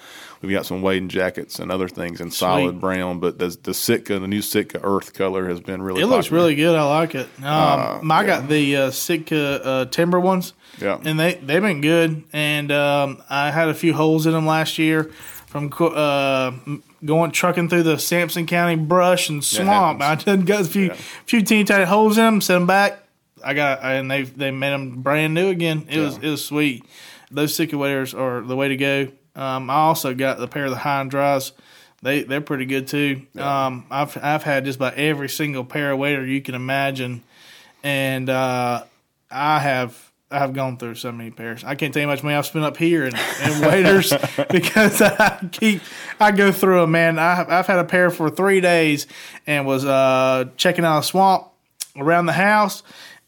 We've got some wading jackets and other things in solid Sweet. brown, but the, the Sitka, the new Sitka earth color has been really It popular. Looks really good. I like it. Um, uh, I yeah. got the uh, Sitka uh, timber ones, yeah, and they, they've been good. And um, I had a few holes in them last year from uh, going trucking through the Sampson County brush and swamp. I done got a few, yeah. few teeny tiny holes in them, sent them back. I got and they they made them brand new again. It yeah. was it was sweet. Those Sitka waders are the way to go. Um, I also got the pair of the high and dries. They they're pretty good too. Yeah. Um, I've I've had just about every single pair of wader you can imagine, and uh, I have I've gone through so many pairs. I can't tell you how much money I've spent up here in, in waders because I keep I go through them. Man, I've I've had a pair for three days and was uh, checking out a swamp around the house.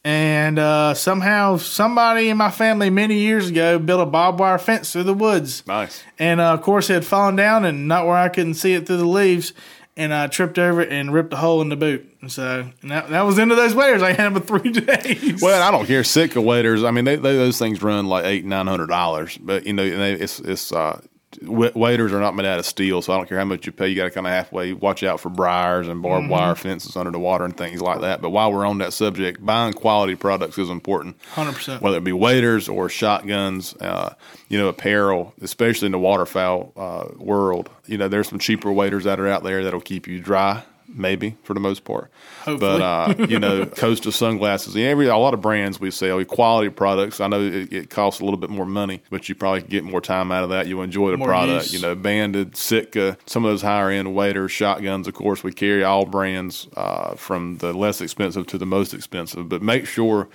And uh, somehow somebody in my family many years ago built a barbed wire fence through the woods. Nice. And, uh, of course, it had fallen down and not where I couldn't see it through the leaves. And I tripped over it and ripped a hole in the boot. And so and that, that was the end of those waders. I had them for three days. Well, I don't care. Sitka waders, I mean, they, they, those things run like eight hundred dollars, nine hundred dollars. But, you know, they, it's it's uh, waders are not made out of steel, so I don't care how much you pay. You got to kind of halfway watch out for briars and barbed mm-hmm. wire fences under the water and things like that. But while we're on that subject, buying quality products is important. one hundred percent. Whether it be waders or shotguns, uh, you know, apparel, especially in the waterfowl uh, world. You know, there's some cheaper waders that are out there that'll keep you dry. Maybe for the most part, Hopefully. but uh, you know, Costa sunglasses. Every a lot of brands we sell quality products. I know it, it costs a little bit more money, but you probably get more time out of that. You enjoy the more product. Use. You know, Banded, Sitka, some of those higher end waders, shotguns. Of course, we carry all brands uh, from the less expensive to the most expensive. But make sure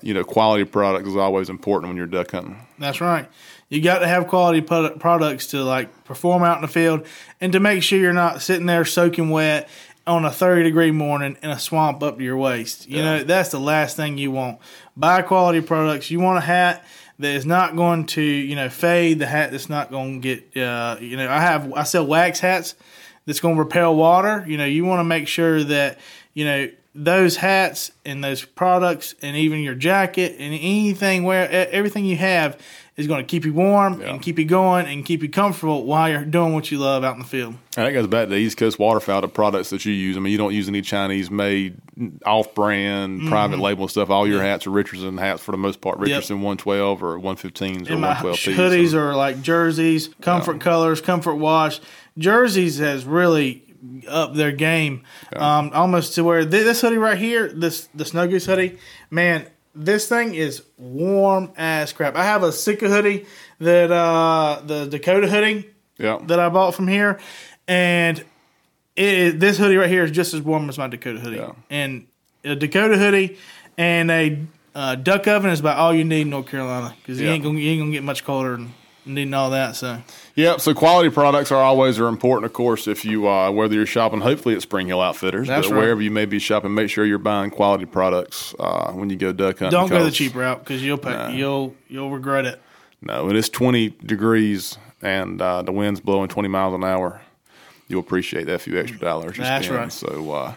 you know quality product is always important when you're duck hunting. That's right. You got to have quality product, products to like perform out in the field and to make sure you're not sitting there soaking wet on a thirty degree morning in a swamp up to your waist. You yeah. know, that's the last thing you want. Buy quality products. You want a hat that is not going to, you know, fade, the hat that's not going to get, uh, you know, I have, I sell wax hats that's going to repel water. You know, you want to make sure that, you know, those hats and those products and even your jacket and anything where everything you have is going to keep you warm yeah. and keep you going and keep you comfortable while you're doing what you love out in the field. And that goes back to the East Coast waterfowl, the products that you use. I mean, you don't use any Chinese-made, off-brand, mm-hmm. private label stuff. All your yeah. hats are Richardson hats for the most part. Richardson yep. one twelve or one fifteens or one twelve Ps. Hoodies or, are like Jerzees, Comfort yeah. Colors, Comfort Wash. Jerzees has really up their game yeah. um, almost to where th- this hoodie right here, this the Snow Goose hoodie, man, this thing is warm as crap. I have a Sitka hoodie that uh, the Dakota hoodie yeah. that I bought from here, and it, this hoodie right here is just as warm as my Dakota hoodie. Yeah. And a Dakota hoodie and a uh, duck oven is about all you need in North Carolina because yeah. you ain't gonna you ain't gonna get much colder than needing all that, so yeah. So quality products are always are important, of course. If you uh, whether you're shopping, hopefully at Spring Hill Outfitters, That's but right. wherever you may be shopping, make sure you're buying quality products uh, when you go duck hunting. Don't go the cheap route because you'll pay, no. you'll you'll regret it. No, it is twenty degrees and uh, the wind's blowing twenty miles an hour. You'll appreciate that few extra dollars. That's spend. Right. So. Uh,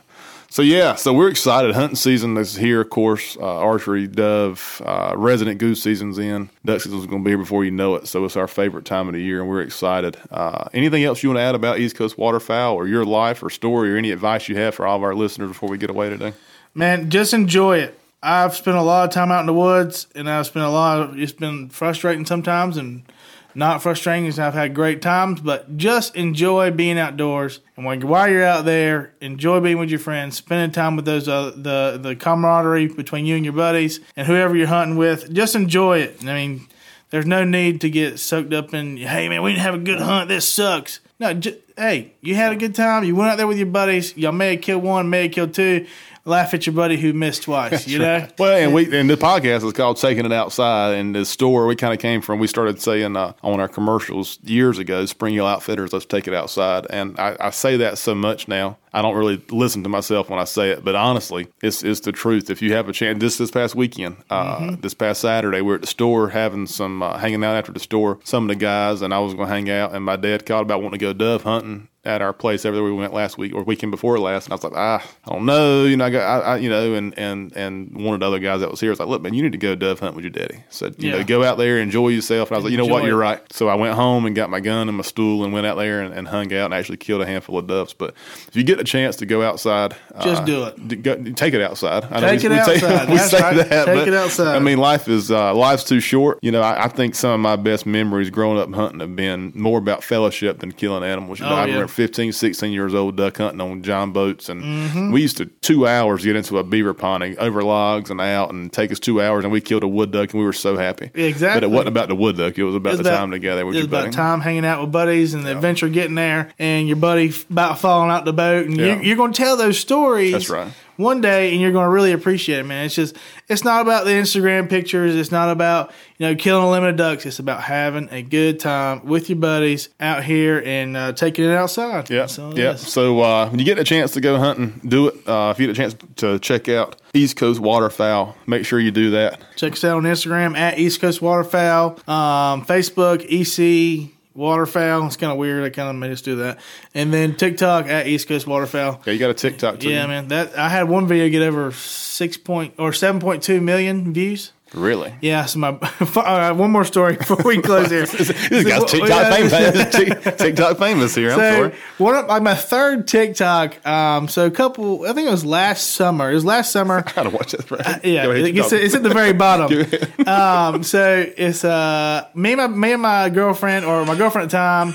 So, yeah, so we're excited. Hunting season is here, of course. Uh, archery, dove, uh, resident goose season's in. Duck season's going to be here before you know it, so it's our favorite time of the year, and we're excited. Uh, anything else you want to add about East Coast waterfowl or your life or story or any advice you have for all of our listeners before we get away today? Man, just enjoy it. I've spent a lot of time out in the woods, and I've spent a lot of – it's been frustrating sometimes and – not frustrating because I've had great times, but just enjoy being outdoors. And while you're out there, enjoy being with your friends, spending time with those uh, the the camaraderie between you and your buddies and whoever you're hunting with. Just enjoy it. I mean, there's no need to get soaked up in, hey, man, we didn't have a good hunt. This sucks. No, just, hey, you had a good time. You went out there with your buddies. Y'all may have killed one, may have killed two. Laugh at your buddy who missed twice, That's you know? Right. Well, and we and the podcast is called Taking It Outside, and the store we kind of came from, we started saying uh, on our commercials years ago, Spring Hill Outfitters, let's take it outside. And I, I say that so much now. I don't really listen to myself when I say it, but honestly, it's it's the truth. If you have a chance, this this past weekend, uh, mm-hmm. this past Saturday, we were at the store having some, uh, hanging out after the store, some of the guys, and I was going to hang out, and my dad called about wanting to go dove hunting. at our place every we went last week or weekend before last, and I was like, ah, I don't know, you know, I got, I, I you know, and and and one of the other guys that was here was like, look, man, you need to go dove hunt with your daddy. So you yeah. know, go out there, enjoy yourself. And I was like, you know enjoy. what, you're right. So I went home and got my gun and my stool and went out there and, and hung out and actually killed a handful of doves. But if you get a chance to go outside, just uh, do it. Go, take it outside. I take know, it we, outside. We say, right. we say that, take but, it outside. I mean, life is uh, life's too short. You know, I, I think some of my best memories growing up hunting have been more about fellowship than killing animals. You know, oh, I yeah. remember fifteen, sixteen years old duck hunting on John boats, and mm-hmm. we used to two hours get into a beaver pond and over logs and out, and take us two hours, and we killed a wood duck, and we were so happy. Exactly. But it wasn't about the wood duck; it was about it was the about, time together. With it was your about time hanging out with buddies and the yeah. adventure getting there, and your buddy about falling out the boat, and yeah. you're, you're going to tell those stories. That's right. One day, and you're going to really appreciate it, man. It's just, it's not about the Instagram pictures. It's not about, you know, killing a limit of ducks. It's about having a good time with your buddies out here and uh, taking it outside. Yeah, so, yeah. So uh, when you get a chance to go hunting, do it. Uh, if you get a chance to check out East Coast Waterfowl, make sure you do that. Check us out on Instagram at East Coast Waterfowl, um, Facebook E C Waterfowl. It's kind of weird. I kind of made us do that. And then TikTok at East Coast Waterfowl. Yeah, you got a TikTok too. Yeah, man. That I had one video get over six point or seven point two million views. Really? Yeah. So my uh, one more story before we close here. this this so, guy's TikTok well, famous. TikTok famous here. I'm so, sorry. One of, like my third TikTok. Um, so a couple. I think it was last summer. It was last summer. I gotta watch this. Right? Uh, yeah. Ahead, it's, it's at the very bottom. um, so it's uh me and my me and my girlfriend or my girlfriend at the time,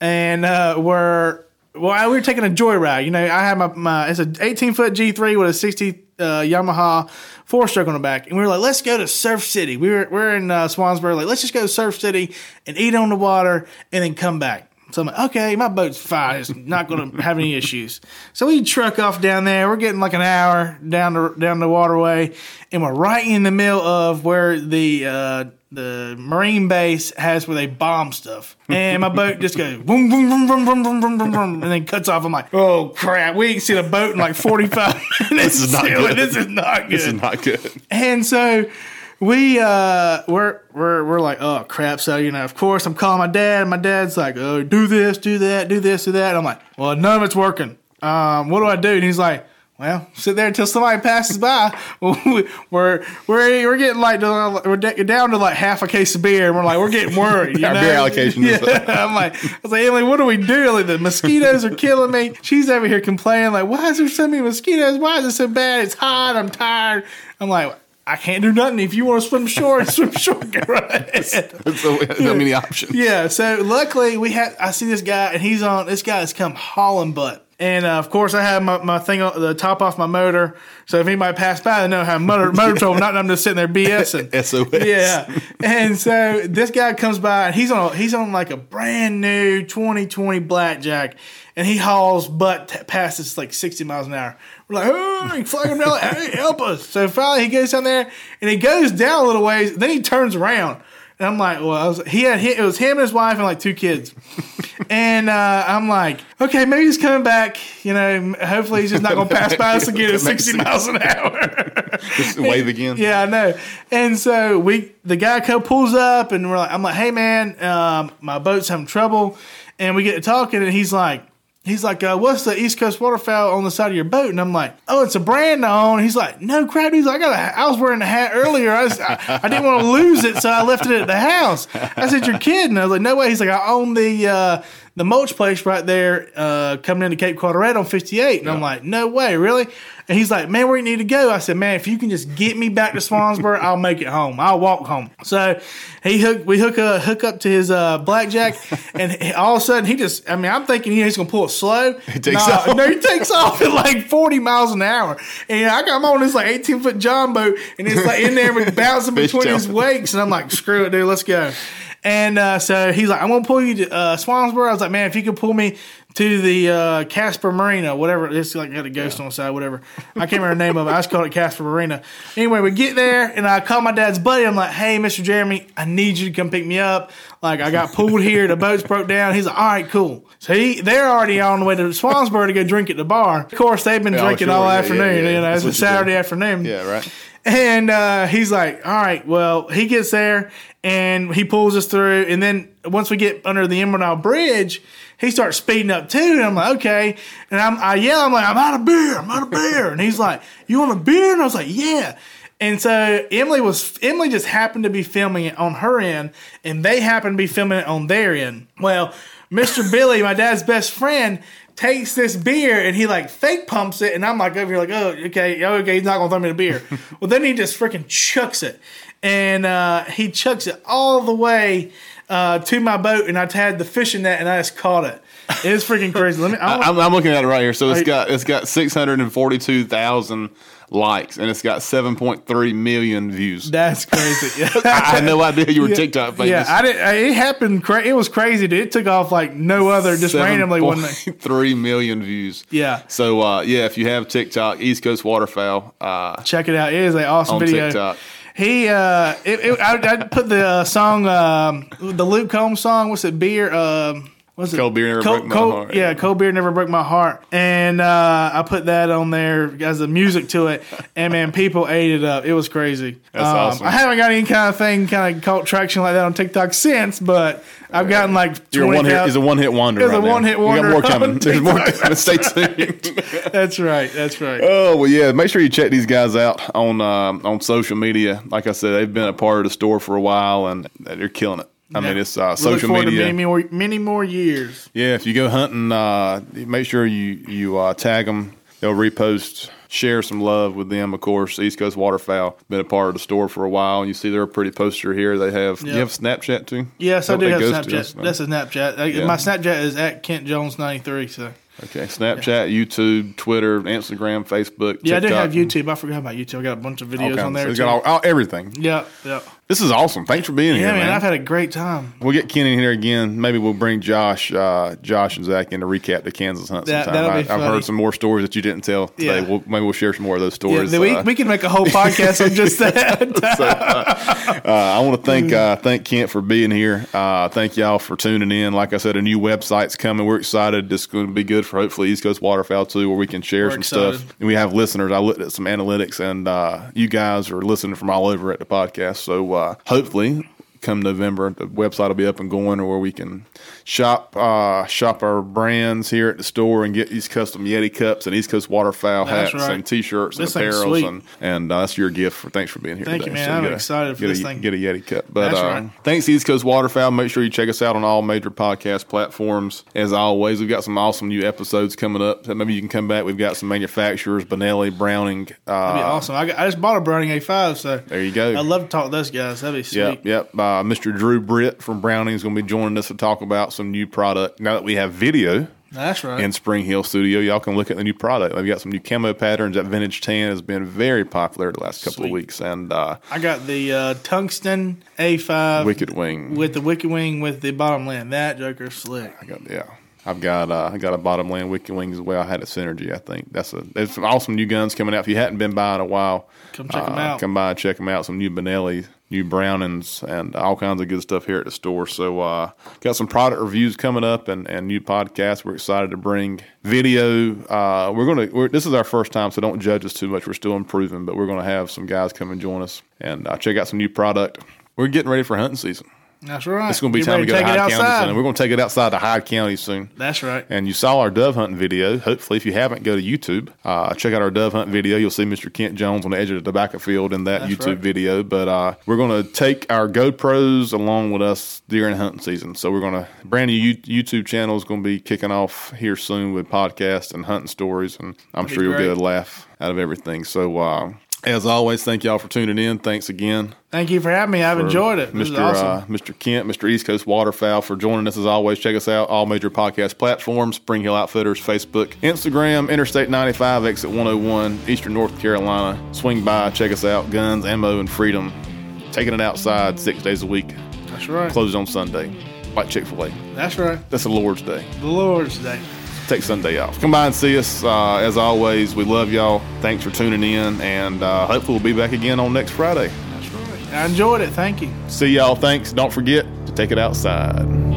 and uh, we're well I, we were taking a joyride. You know, I had my, my it's an eighteen foot G three with a sixty. Uh, Yamaha four stroke on the back, and we were like, let's go to Surf City. We were we're in uh, Swansboro, like let's just go to Surf City and eat on the water and then come back. So I'm like, okay, my boat's fine; it's not going to have any issues. So we truck off down there. We're getting like an hour down the down the waterway, and we're right in the middle of where the uh, the Marine base has where they bomb stuff. And my boat just goes boom, boom, boom, boom, boom, boom, boom, boom, boom, and then cuts off. I'm like, oh crap, we ain't seen a boat in like forty-five minutes. This is not good. This is not good. This is not good. And so we uh we're we're we're like, oh crap. So, you know, of course I'm calling my dad, and my dad's like, oh, do this, do that, do this, do that. And I'm like, well, none of it's working. Um, what do I do? And he's like, well, sit there until somebody passes by. we're we're we're getting like we're down to like half a case of beer, and we're like we're getting worried. You Our know? Beer allocation. Yeah. I'm like, I was like, Emily, what do we do? Like the mosquitoes are killing me. She's over here complaining, like, why is there so many mosquitoes? Why is it so bad? It's hot. I'm tired. I'm like, I can't do nothing. If you want to swim shore, swim shore. Right? It's, it's a, there's not many options. Yeah. So luckily we had. I see this guy, and he's on. This guy has come hauling butt. And, uh, of course, I have my, my thing, on, the top off my motor. So if anybody passed by, they know how motor, motor control, not I'm just sitting there BSing. S O S. Yeah. And so this guy comes by, and he's on, he's on like a brand new twenty twenty Blackjack. And he hauls butt t- past us like sixty miles an hour. We're like, oh, he flagged him down, like, hey, help us. So finally he goes down there, and he goes down a little ways. Then he turns around. And I'm like, well, I was, he had it was him and his wife and like two kids, and uh, I'm like, okay, maybe he's coming back. You know, hopefully he's just not gonna pass by us again at sixty miles an hour. Just wave again. Yeah, I know. And so we, the guy co pulls up, and we're like, I'm like, hey man, um, my boat's having trouble, and we get to talking, and he's like, he's like, uh, what's the East Coast Waterfowl on the side of your boat? And I'm like, oh, it's a brand I own. He's like, no crap. He's like, I got a, I was wearing a hat earlier. I, was, I, I didn't want to lose it, so I left it at the house. I said, you're kidding. I was like, no way. He's like, I own the uh, the mulch place right there uh, coming into Cape Carteret on fifty-eight. And yeah. I'm like, no way, really? And he's like, man, where do you need to go? I said, man, if you can just get me back to Swansboro, I'll make it home. I'll walk home. So he hook, we hook, uh, hook up to his uh, Blackjack, and he, all of a sudden he just, I mean, I'm thinking, you know, he's going to pull it slow. He takes nah, off. No, he takes off at like forty miles an hour. And you know, I got him on this like eighteen-foot John boat, and it's like in there and bouncing between his wakes. And I'm like, screw it, dude, let's go. And uh, so he's like, I'm going to pull you to uh, Swansboro. I was like, man, if you could pull me to the uh, Casper Marina, whatever. It's like got a ghost yeah. on the side, whatever. I can't remember the name of it. I just called it Casper Marina. Anyway, we get there, and I call my dad's buddy. I'm like, hey, Mister Jeremy, I need you to come pick me up. Like, I got pulled here. The boat's broke down. He's like, all right, cool. So he, they're already on the way to Swansboro to go drink at the bar. Of course, they've been yeah, drinking sure. all yeah, afternoon. Yeah, yeah. You know, it's a Saturday afternoon. Yeah, right. And uh, he's like, all right, well, he gets there, and he pulls us through, and then once we get under the Emerald Bridge, he starts speeding up too. And I'm like, okay. And I'm, I yell, I'm like, I'm out of beer. I'm out of beer. And he's like, you want a beer? And I was like, yeah. And so Emily was, Emily just happened to be filming it on her end, and they happened to be filming it on their end. Well, Mister Billy, my dad's best friend, takes this beer and he like fake pumps it, and I'm like over here like, oh, okay, okay, he's not gonna throw me the beer. Well, then he just freaking chucks it, and uh, he chucks it all the way uh, to my boat, and I had the fishing net and I just caught it. It's freaking crazy. Let me. I, I'm, I'm looking at it right here. So it's got it's got six hundred forty-two thousand likes, and it's got seven point three million views. That's crazy. Yeah. I had no idea you were yeah. TikTok famous. Yeah, I didn't. I, it happened. Cra- it was crazy. Dude. It took off like no other. Just seven randomly one day. three million views. Yeah. So uh, yeah, if you have TikTok, East Coast Waterfowl, uh, check it out. It is an awesome on video. TikTok. He, uh, it, it, I, I put the uh, song, um, the Luke Combs song. What's it? Beer. Um, What's cold it? beer never cold, broke my cold, heart. Yeah, cold beer never broke my heart, and uh, I put that on there as the music to it. And man, people ate it up. It was crazy. That's um, awesome. I haven't got any kind of thing, kind of caught traction like that on TikTok since, but I've yeah. gotten like twenty. You're one hit, it's a one-hit wonder. It's right a one-hit wonder. We got more coming. There's more coming. Stay tuned. That's right. That's right. Oh well, yeah. Make sure you check these guys out on um, on social media. Like I said, they've been a part of the store for a while, and they're killing it. I mean, it's uh, social media. Many more, many more years. Yeah, if you go hunting, uh, make sure you you uh, tag them. They'll repost. Share some love with them, of course. East Coast Waterfowl been a part of the store for a while. You see, they're a pretty poster here. They have. Yep. You have Snapchat too. Yes, I, I do have Snapchat. That's a Snapchat. Yeah. My Snapchat is at Kent Jones ninety-three. So. Okay, Snapchat, yeah. YouTube, Twitter, Instagram, Facebook, yeah, TikTok. Yeah, I do have YouTube. I forgot about YouTube. I got a bunch of videos on there. It's got all, all, everything. Yeah, yeah. This is awesome. Thanks for being yeah, here, man. Yeah, man, I've had a great time. We'll get Ken in here again. Maybe we'll bring Josh uh, Josh and Zach in to recap the Kansas hunt that, sometime. That'll be funny. I've heard some more stories that you didn't tell today. Yeah. We'll, maybe we'll share some more of those stories. Yeah, we, uh, we can make a whole podcast on just that. So, uh, uh, I want to thank, uh, thank Kent for being here. Uh, thank y'all for tuning in. Like I said, a new website's coming. We're excited. It's going to be good for hopefully East Coast Waterfowl too, where we can share We're some excited. stuff. And we have listeners. I looked at some analytics, and uh, you guys are listening from all over at the podcast. So uh, hopefully, come November, the website will be up and going, where we can shop uh, shop our brands here at the store and get these custom Yeti cups and East Coast Waterfowl that's hats right. and T-shirts this and apparels. And, and uh, that's your gift. for Thanks for being here Thank today. Thank you, man. So I'm excited for this a, thing. Get a Yeti cup. But uh, right. thanks, East Coast Waterfowl. Make sure you check us out on all major podcast platforms. As always, we've got some awesome new episodes coming up. So maybe you can come back. We've got some manufacturers, Benelli, Browning. Uh, That'd be awesome. I, got, I just bought a Browning A five, so there you go. I'd love to talk to those guys. That'd be sweet. Yep, yep. Uh, Mister Drew Britt from Browning is going to be joining us to talk about some new product. Now that we have video That's right. in Spring Hill Studio, y'all can look at the new product. We've got some new camo patterns. That vintage tan has been very popular the last couple Sweet. of weeks. And uh, I got the uh, tungsten A five Wicked Wing with the Wicked Wing with the Bottomland. That joker's slick. I got yeah. I've got uh, I got a Bottomland Wicked Wing as well. I had a Synergy, I think. That's a it's some awesome new guns coming out. If you hadn't been by in a while, come check uh, them out. Come by and check them out. Some new Benelli, new Brownings, and all kinds of good stuff here at the store. So uh, got some product reviews coming up and, and new podcasts. We're excited to bring video. Uh, we're gonna we're, this is our first time, so don't judge us too much. We're still improving, but we're gonna have some guys come and join us and uh, check out some new product. We're getting ready for hunting season. That's right. It's going to be Get time to go to Hyde County soon. We're going to take it outside to Hyde County soon. That's right. And you saw our dove hunting video. Hopefully, if you haven't, go to YouTube. Uh, check out our dove hunt video. You'll see Mister Kent Jones on the edge of the tobacco field in that That's YouTube right. video. But uh, we're going to take our GoPros along with us during hunting season. So we're going to brand new YouTube channel is going to be kicking off here soon with podcasts and hunting stories. And I'm That'd sure you'll get a laugh out of everything. So, uh, as always, thank y'all for tuning in. Thanks again. Thank you for having me. I've enjoyed it. Mister Awesome. Uh, Mister Kent, Mister East Coast Waterfowl for joining us. As always, check us out. All major podcast platforms, Spring Hill Outfitters, Facebook, Instagram, Interstate ninety-five, Exit one oh one, Eastern North Carolina. Swing by, check us out. Guns, ammo, and freedom. Taking it outside six days a week. That's right. Closed on Sunday. Like Chick-fil-A. That's right. That's the Lord's Day. The Lord's Day. Take Sunday off. Come by and see us. Uh, as always, we love y'all. Thanks for tuning in, and uh, hopefully we'll be back again on next Friday. That's right. I enjoyed it. Thank you. See y'all. Thanks. Don't forget to take it outside.